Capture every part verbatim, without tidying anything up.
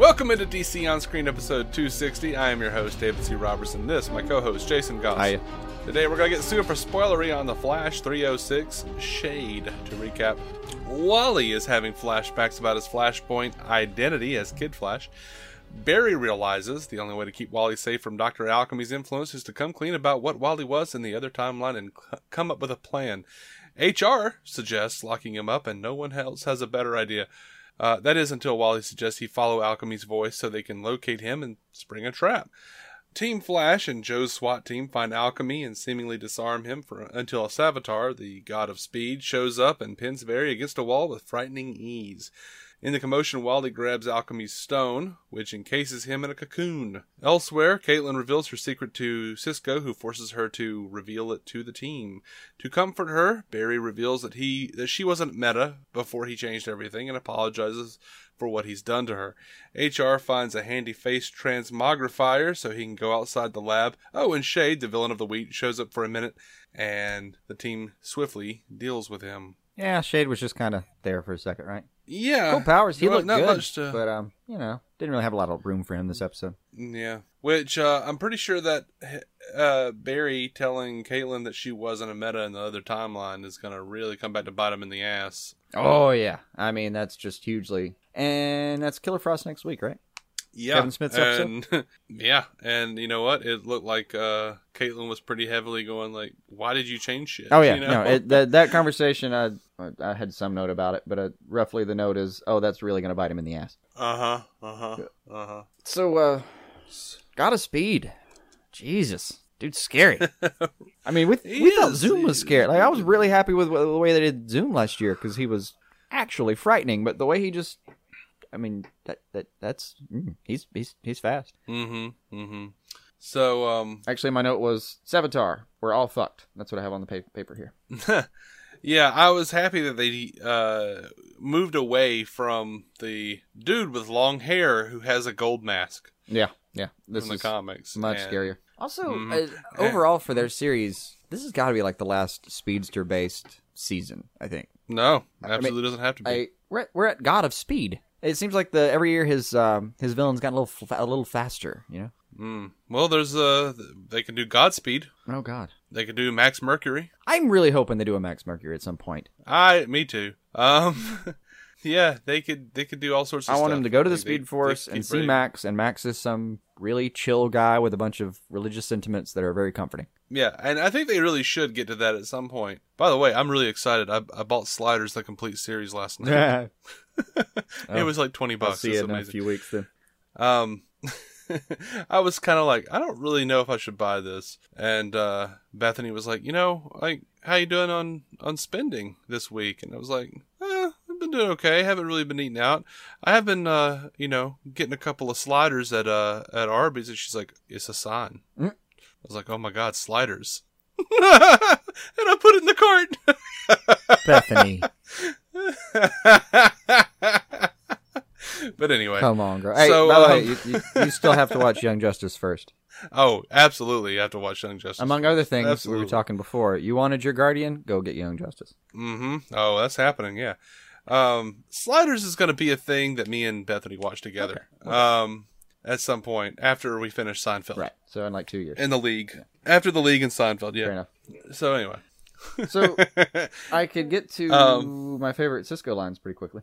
Welcome into D C On Screen episode two sixty. I am your host, David C. Robertson. This, my co-host, Jason Goss. Hi. Today we're going to get super spoilery on The Flash three oh six, Shade. To recap, Wally is having flashbacks about his Flashpoint identity as Kid Flash. Barry realizes the only way to keep Wally safe from Doctor Alchemy's influence is to come clean about what Wally was in the other timeline and come up with a plan. H R suggests locking him up, and no one else has a better idea. Uh, that is until Wally suggests he follow Alchemy's voice so they can locate him and spring a trap. Team Flash and Joe's SWAT team find Alchemy and seemingly disarm him for, until Savitar, the god of speed, shows up and pins Barry against a wall with frightening ease. In the commotion, Wally grabs Alchemy's stone, which encases him in a cocoon. Elsewhere, Caitlin reveals her secret to Cisco, who forces her to reveal it to the team. To comfort her, Barry reveals that he that she wasn't Meta before he changed everything and apologizes for what he's done to her. H R finds a handy face transmogrifier so he can go outside the lab. Oh, and Shade, the villain of the week, shows up for a minute, and the team swiftly deals with him. Yeah, Shade was just kind of there for a second, right? Yeah. Cool powers. He well, looked not good, much to... but, um, you know, didn't really have a lot of room for him this episode. Yeah. Which uh, I'm pretty sure that uh, Barry telling Caitlin that she wasn't a Meta in the other timeline is going to really come back to bite him in the ass. Oh, yeah. I mean, that's just hugely. And that's Killer Frost next week, right? Yeah. Kevin Smith's and, episode? Yeah. And you know what? It looked like uh, Caitlin was pretty heavily going, like, why did you change shit? Oh, yeah. You know? No, it, that, that conversation... I. I had some note about it, but uh, roughly the note is, oh, that's really going to bite him in the ass. Uh-huh, uh-huh, uh-huh. So, uh, Godspeed. Jesus. Dude's scary. I mean, we, we thought Zoom was scary. Like, I was really happy with the way they did Zoom last year, because he was actually frightening, but the way he just, I mean, that that that's, mm, he's, he's, he's fast. Mm-hmm, mm-hmm. So, um... Actually, my note was, Savitar, we're all fucked. That's what I have on the pa- paper here. Yeah, I was happy that they uh, moved away from the dude with long hair who has a gold mask. Yeah, yeah. This in the is comics. Much and, scarier. Also, mm-hmm. uh, overall for their series, this has got to be like the last Speedster-based season, I think. No, absolutely I mean, doesn't have to be. I, we're, at, we're at God of Speed. It seems like the every year his um, his villain's gotten a little a little faster, you know? Mm. Well, there's uh, they can do Godspeed. Oh, God. They could do Max Mercury. I'm really hoping they do a Max Mercury at some point. I, me too. Um, yeah, they could they could do all sorts of I stuff. I want him to go to the like Speed they, Force they and see ready. Max, and Max is some really chill guy with a bunch of religious sentiments that are very comforting. Yeah, and I think they really should get to that at some point. By the way, I'm really excited. I, I bought Sliders, the complete series, last night. Yeah. oh, it was like twenty bucks. I'll see it in a few weeks then. Um... I was kind of like, I don't really know if I should buy this. And uh, Bethany was like, you know, like, how you doing on, on spending this week? And I was like, eh, I've been doing okay. I haven't really been eating out. I have been, uh, you know, getting a couple of sliders at uh, at Arby's. And she's like, it's a sign. Mm-hmm. I was like, oh, my God, sliders. And I put it in the cart. Bethany. But anyway. Come on, girl. Hey, so, by the um, way, you, you, you still have to watch Young Justice first. Oh, absolutely. You have to watch Young Justice. Among other things, absolutely. We were talking before. You wanted your Guardian? Go get Young Justice. Mm-hmm. Oh, that's happening, yeah. Um, Sliders is going to be a thing that me and Bethany watch together. Okay. Um, at some point, after we finish Seinfeld. Right. So in like two years. In the League. Yeah. After the League and Seinfeld, yeah. Fair enough. So anyway. So I could get to um, my favorite Cisco lines pretty quickly.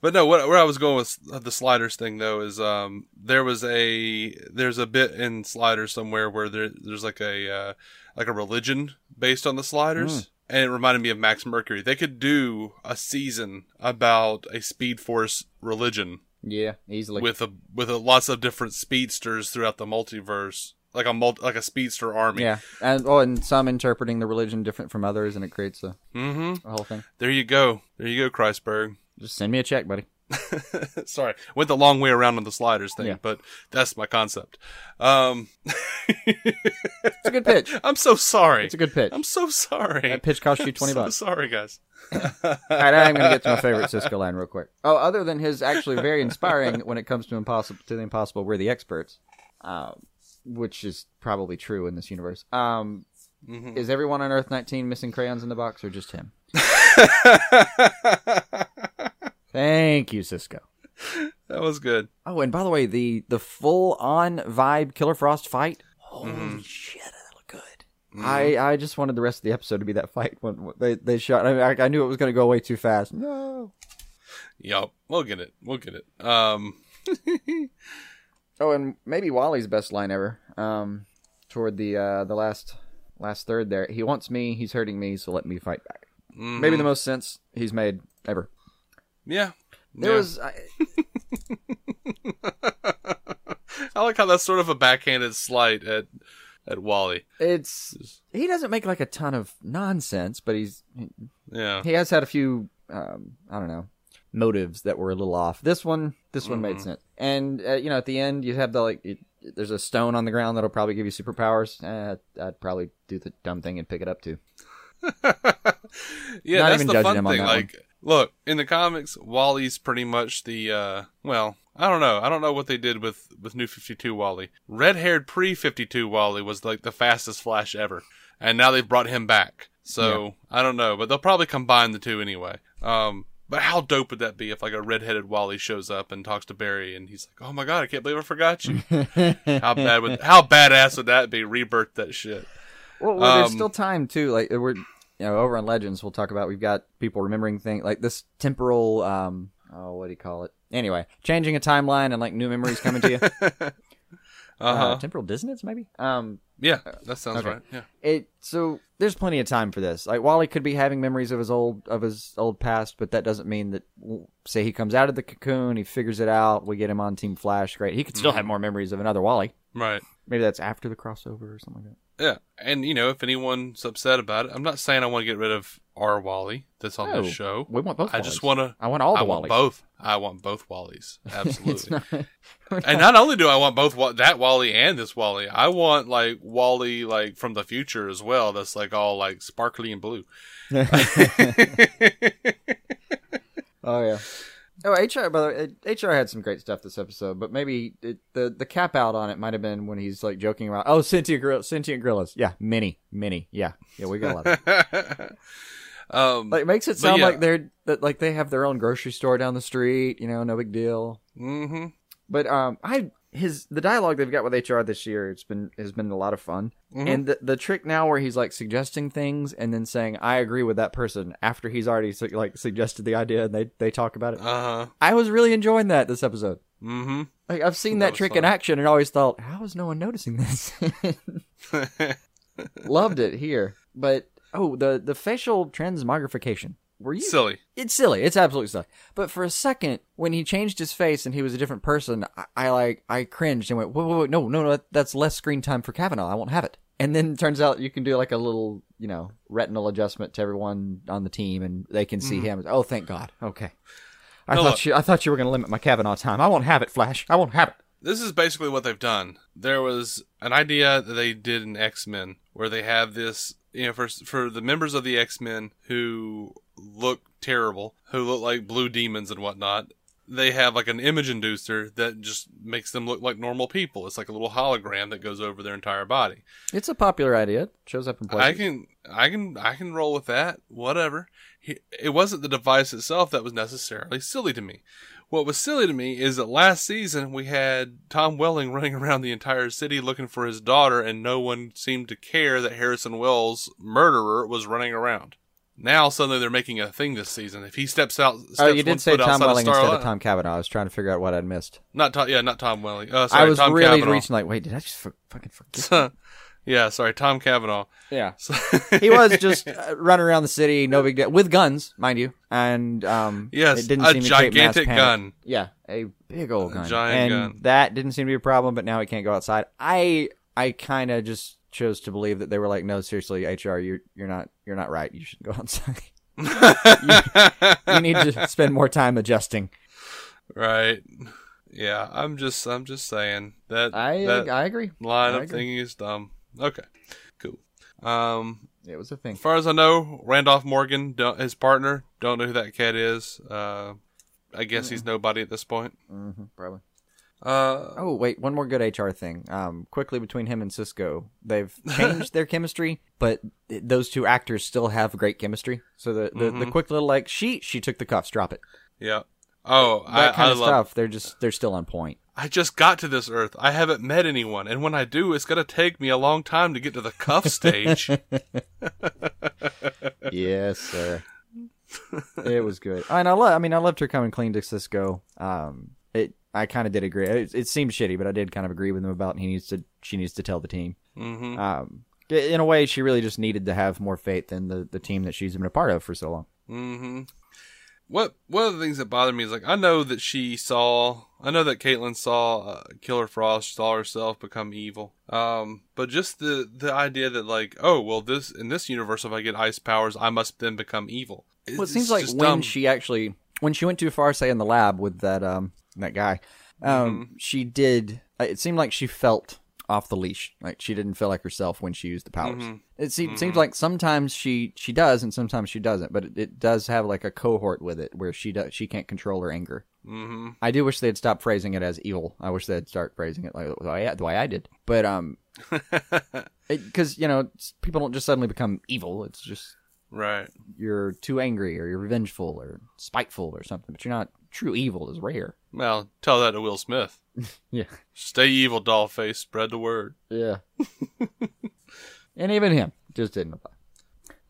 But no, what, where I was going with the Sliders thing though is um, there was a there's a bit in Sliders somewhere where there there's like a uh, like a religion based on the Sliders, mm. and it reminded me of Max Mercury. They could do a season about a Speed Force religion. Yeah, easily with a with a, lots of different speedsters throughout the multiverse, like a multi, like a speedster army. Yeah, and oh, and some interpreting the religion different from others, and it creates a, mm-hmm. a whole thing. There you go, there you go, Kreisberg. Just send me a check, buddy. Sorry. Went the long way around on the Sliders thing, yeah. But that's my concept. Um, it's a good pitch. I'm so sorry. It's a good pitch. I'm so sorry. That pitch cost you twenty bucks. I'm so sorry, guys. All right, I'm going to get to my favorite Cisco line real quick. Oh, other than his actually very inspiring when it comes to impossible to the impossible, we're the experts, uh, which is probably true in this universe. Um, mm-hmm. Is everyone on Earth nineteen missing crayons in the box or just him? Thank you, Cisco. That was good. I Oh, and by the way, the, the full-on vibe Killer Frost fight, holy mm-hmm. shit, that looked good. Mm-hmm. I, I just wanted the rest of the episode to be that fight when they, they shot. I, mean, I, I knew it was going to go away too fast. No. Yep, we'll get it. We'll get it. Um. Oh, and maybe Wally's best line ever. Um, toward the uh, the last last third there. He wants me, he's hurting me, so let me fight back. Mm-hmm. Maybe the most sense he's made ever. Yeah. There yeah. was... I, I like how that's sort of a backhanded slight at at Wally. It's he doesn't make like a ton of nonsense, but he's yeah he has had a few um, I don't know motives that were a little off. This one, this one mm-hmm. made sense. And uh, you know, at the end, you have the like it, there's a stone on the ground that'll probably give you superpowers. Eh, I'd, I'd probably do the dumb thing and pick it up too. Yeah, not that's even the fun thing. On that like. One. Look, in the comics, Wally's pretty much the, uh, well, I don't know. I don't know what they did with, with New fifty-two Wally. Red-haired pre fifty-two Wally was, like, the fastest Flash ever. And now they've brought him back. So, yeah. I don't know. But they'll probably combine the two anyway. Um, but how dope would that be if, like, a red-headed Wally shows up and talks to Barry and he's like, oh, my God, I can't believe I forgot you. How bad would, how badass would that be? Rebirth that shit. Well, well there's um, still time, too. Like, we're... You know, over on Legends, we'll talk about, we've got people remembering things, like this temporal, um, oh, what do you call it? Anyway, changing a timeline and, like, new memories coming to you. uh-huh. uh, temporal dissonance, maybe? Um, yeah, that sounds okay. right, yeah. It, so, there's plenty of time for this. Like, Wally could be having memories of his old, of his old past, but that doesn't mean that, say he comes out of the cocoon, he figures it out, we get him on Team Flash, great. He could still have more memories of another Wally. Right. Maybe that's after the crossover or something like that. Yeah, and, you know, if anyone's upset about it, I'm not saying I want to get rid of our Wally that's on no, this show. We want both I Wallies. just want to... I want all the I Wallies. I want both. I want both Wallies. Absolutely. not, not. And not only do I want both that Wally and this Wally, I want, like, Wally, like, from the future as well that's, like, all, like, sparkly and blue. Oh, yeah. Oh, H R, by the way, H R had some great stuff this episode, but maybe it, the the cap out on it might have been when he's like joking around. Oh, sentient gorilla, sentient gorillas, yeah, many, many, yeah, yeah, we got a lot of that. um, like, it makes it sound yeah. like they're that like they have their own grocery store down the street, you know, no big deal. Mm-hmm. But um, I his the dialogue they've got with H R this year, it's been has been a lot of fun, mm-hmm. and the the trick now where he's like suggesting things and then saying I agree with that person after he's already su- like suggested the idea and they they talk about it. Uh-huh. I was really enjoying that this episode. Mm-hmm. Like, I've seen that, that trick fun. in action and always thought, how is no one noticing this? Loved it here, but oh the the facial transmogrification. Were you silly? It's silly. It's absolutely silly. But for a second, when he changed his face and he was a different person, I, I like I cringed and went, "Whoa, whoa, whoa! No, no, no! That's less screen time for Cavanagh. I won't have it." And then it turns out you can do like a little, you know, retinal adjustment to everyone on the team, and they can see mm. him. Oh, thank God! Okay, I no, thought look, you, I thought you were going to limit my Cavanagh time. I won't have it, Flash. I won't have it. This is basically what they've done. There was an idea that they did in X-Men where they have this, you know, for for the members of the X-Men who look terrible, who look like blue demons and whatnot, they have like an image inducer that just makes them look like normal people. It's like a little hologram that goes over their entire body. It's a popular idea. It shows up in places. I can, I can, I can roll with that. Whatever. It wasn't the device itself that was necessarily silly to me. What was silly to me is that last season we had Tom Welling running around the entire city looking for his daughter, and no one seemed to care that Harrison Wells' murderer was running around. Now suddenly they're making a thing this season. If he steps out, steps oh, you did say Tom Welling instead of Tom Cavanagh. I was trying to figure out what I'd missed. Not Tom, yeah, not Tom Welling. Uh, sorry, I was Tom really Cavanagh. reaching like, wait, did I just for- fucking forget? Yeah, sorry, Tom Cavanagh. Yeah, he was just uh, running around the city, no big deal, with guns, mind you, and um, yes, it didn't a seem to gigantic gun. Yeah, a big old gun, a giant and gun. That didn't seem to be a problem. But now he can't go outside. I, I kind of just. chose to believe that they were like, no, seriously, H R, you're you're not you're not right. You should go outside. you, you need to spend more time adjusting. Right. Yeah, I'm just I'm just saying that I that I agree. Line I up agree. Thing is dumb. Okay, cool. Um, it was a thing. As far as I know, Randolph Morgan, don't, his partner, don't know who that cat is. Uh, I guess mm-hmm. he's nobody at this point. Mm-hmm, probably. Uh, oh, wait, one more good H R thing. Um, quickly between him and Cisco, they've changed their chemistry, but th- those two actors still have great chemistry. So the, the, mm-hmm. the quick little, like, she she took the cuffs, drop it. Yeah. Oh, that I, kind I of love stuff. It. They're just, they're still on point. I just got to this Earth. I haven't met anyone. And when I do, it's going to take me a long time to get to the cuff stage. Yes, sir. It was good. And I love, I mean, I loved her coming clean to Cisco. Um, it, I kind of did agree. It, it seemed shitty, but I did kind of agree with him about he needs to, she needs to tell the team. Mm-hmm. Um, in a way, she really just needed to have more faith in the, the team that she's been a part of for so long. Mm-hmm. What one of the things that bothered me is, like, I know that she saw, I know that Caitlin saw uh, Killer Frost, saw herself become evil. Um, but just the, the idea that, like, oh, well, this in this universe, if I get ice powers, I must then become evil. It, well, it seems like when dumb. she actually, when she went too far, say, in the lab with that um that guy, um, mm-hmm. she did, it seemed like she felt off the leash. Like, she didn't feel like herself when she used the powers. Mm-hmm. It seems mm-hmm. like sometimes she, she does and sometimes she doesn't, but it, it does have like a cohort with it where she does, she can't control her anger. Mm-hmm. I do wish they'd stop phrasing it as evil. I wish they'd start phrasing it like the way, the way I did. But um, because you know people don't just suddenly become evil. It's just right. You're too angry or you're revengeful or spiteful or something, but you're not. True evil is rare. Well, tell that to Will Smith. Yeah. Stay evil, doll face. Spread the word. Yeah. And even him just didn't apply.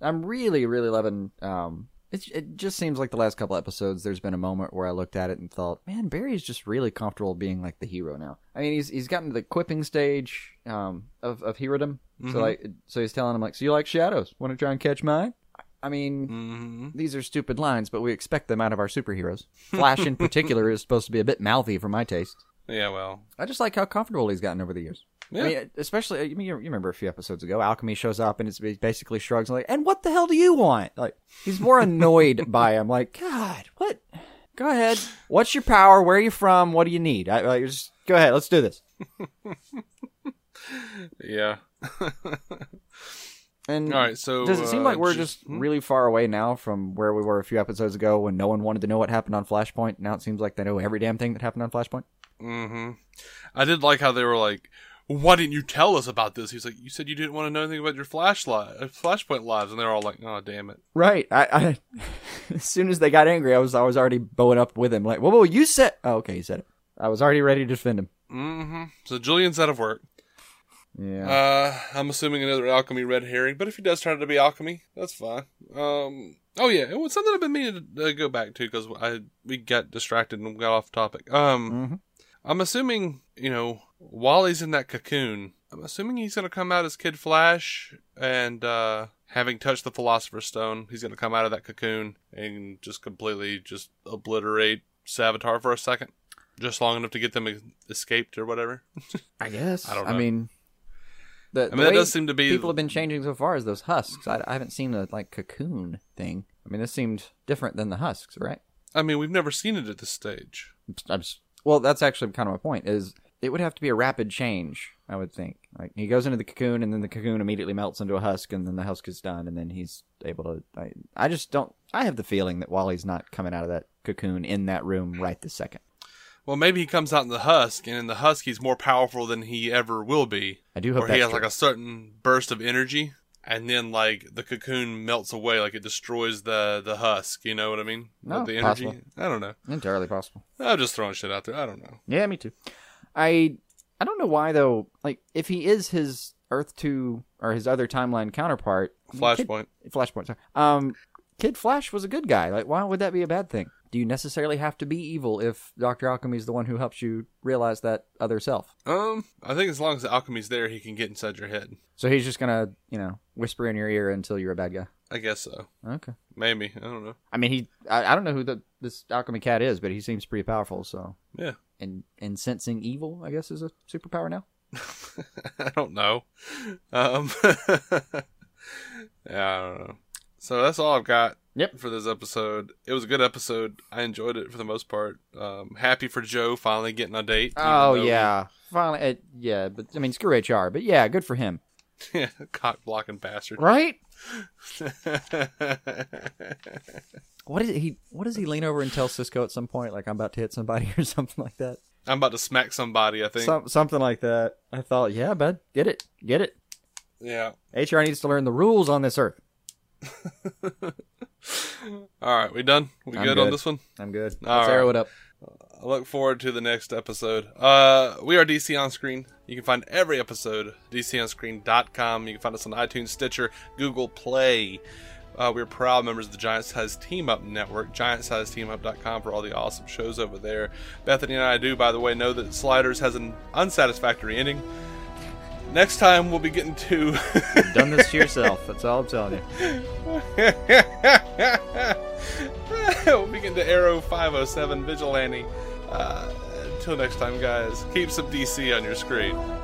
I'm really, really loving... Um, it, it just seems like the last couple episodes, there's been a moment where I looked at it and thought, man, Barry's just really comfortable being like the hero now. I mean, he's he's gotten to the quipping stage um, of, of herodom. Mm-hmm. So, like, so he's telling him, like, so you like shadows? Want to try and catch mine? I mean, mm-hmm. these are stupid lines, but we expect them out of our superheroes. Flash, in particular, is supposed to be a bit mouthy for my taste. Yeah, well. I just like how comfortable he's gotten over the years. Yeah. I mean, especially, I mean, you remember a few episodes ago, Alchemy shows up and it's basically shrugs and like, and what the hell do you want? Like, he's more annoyed by him. Like, God, what? Go ahead. What's your power? Where are you from? What do you need? I, like, just go ahead. Let's do this. Yeah. And all right, so, does it seem like uh, we're just, just really far away now from where we were a few episodes ago when no one wanted to know what happened on Flashpoint? Now it seems like they know every damn thing that happened on Flashpoint. Mm-hmm. I did like how they were like, why didn't you tell us about this? He's like, you said you didn't want to know anything about your flash li- Flashpoint lives. And they're all like, oh, damn it. Right. I, I As soon as they got angry, I was I was already bowing up with him. Like, whoa, whoa, you said... Oh, okay, you said it. I was already ready to defend him. Mm-hmm. So Julian's out of work. Yeah. Uh, I'm assuming another alchemy red herring, but if he does turn out to be alchemy, that's fine. Um, oh yeah, it was something I've been meaning to uh, go back to because I we got distracted and got off topic. Um, mm-hmm. I'm assuming you know Wally's in that cocoon. I'm assuming he's gonna come out as Kid Flash, and uh, having touched the Philosopher's Stone, he's gonna come out of that cocoon and just completely just obliterate Savitar for a second, just long enough to get them es- escaped or whatever. I guess. I don't know. I mean. The, I mean, the that does seem to be... people have been changing so far is those husks. I, I haven't seen the, like, cocoon thing. I mean, this seemed different than the husks, right? I mean, we've never seen it at this stage. I'm just, well, that's actually kind of my point, is it would have to be a rapid change, I would think. Like, he goes into the cocoon, and then the cocoon immediately melts into a husk, and then the husk is done, and then he's able to... I, I just don't... I have the feeling that Wally's not coming out of that cocoon in that room right this second. Well, maybe he comes out in the husk, and in the husk, he's more powerful than he ever will be. I do hope or that's Or he has, true. like, a certain burst of energy, and then, like, the cocoon melts away, like it destroys the, the husk, you know what I mean? No, With the energy. Possible. I don't know. Entirely possible. I'm just throwing shit out there. I don't know. Yeah, me too. I I don't know why, though. Like, if he is his Earth two, or his other timeline counterpart... Flashpoint. Kid, Flashpoint, sorry. Um, Kid Flash was a good guy. Like, why would that be a bad thing? Do you necessarily have to be evil if Doctor Alchemy is the one who helps you realize that other self? Um, I think as long as the alchemy's there, he can get inside your head. So he's just gonna, you know, whisper in your ear until you're a bad guy? I guess so. Okay. Maybe. I don't know. I mean, he... I, I don't know who the, this alchemy cat is, but he seems pretty powerful, so... Yeah. And, and sensing evil, I guess, is a superpower now? I don't know. Um, yeah, I don't know. So that's all I've got. Yep. For this episode. It was a good episode. I enjoyed it for the most part. Um, happy for Joe finally getting a date. Oh, yeah. He... Finally. Uh, yeah. But I mean, screw H R. But yeah, good for him. Yeah. Cock-blocking bastard. Right? What is it? He? What does he lean over and tell Cisco at some point? Like, I'm about to hit somebody or something like that? I'm about to smack somebody, I think. Some, something like that. I thought, yeah, bud. Get it. Get it. Yeah. H R needs to learn the rules on this earth. All right, we done? We good, good on this one? I'm good. All Let's right. arrow it up. I look forward to the next episode. Uh, we are D C On Screen. You can find every episode D C on screen dot com. You can find us on iTunes, Stitcher, Google Play. Uh, we're proud members of the Giant Size Team Up Network, giant size team up dot com for all the awesome shows over there. Bethany and I do, by the way, know that Sliders has an unsatisfactory ending. Next time we'll be getting to... You've done this to yourself. That's all I'm telling you. We'll be getting to Arrow five oh seven Vigilante. Uh, until next time, guys, keep some D C on your screen.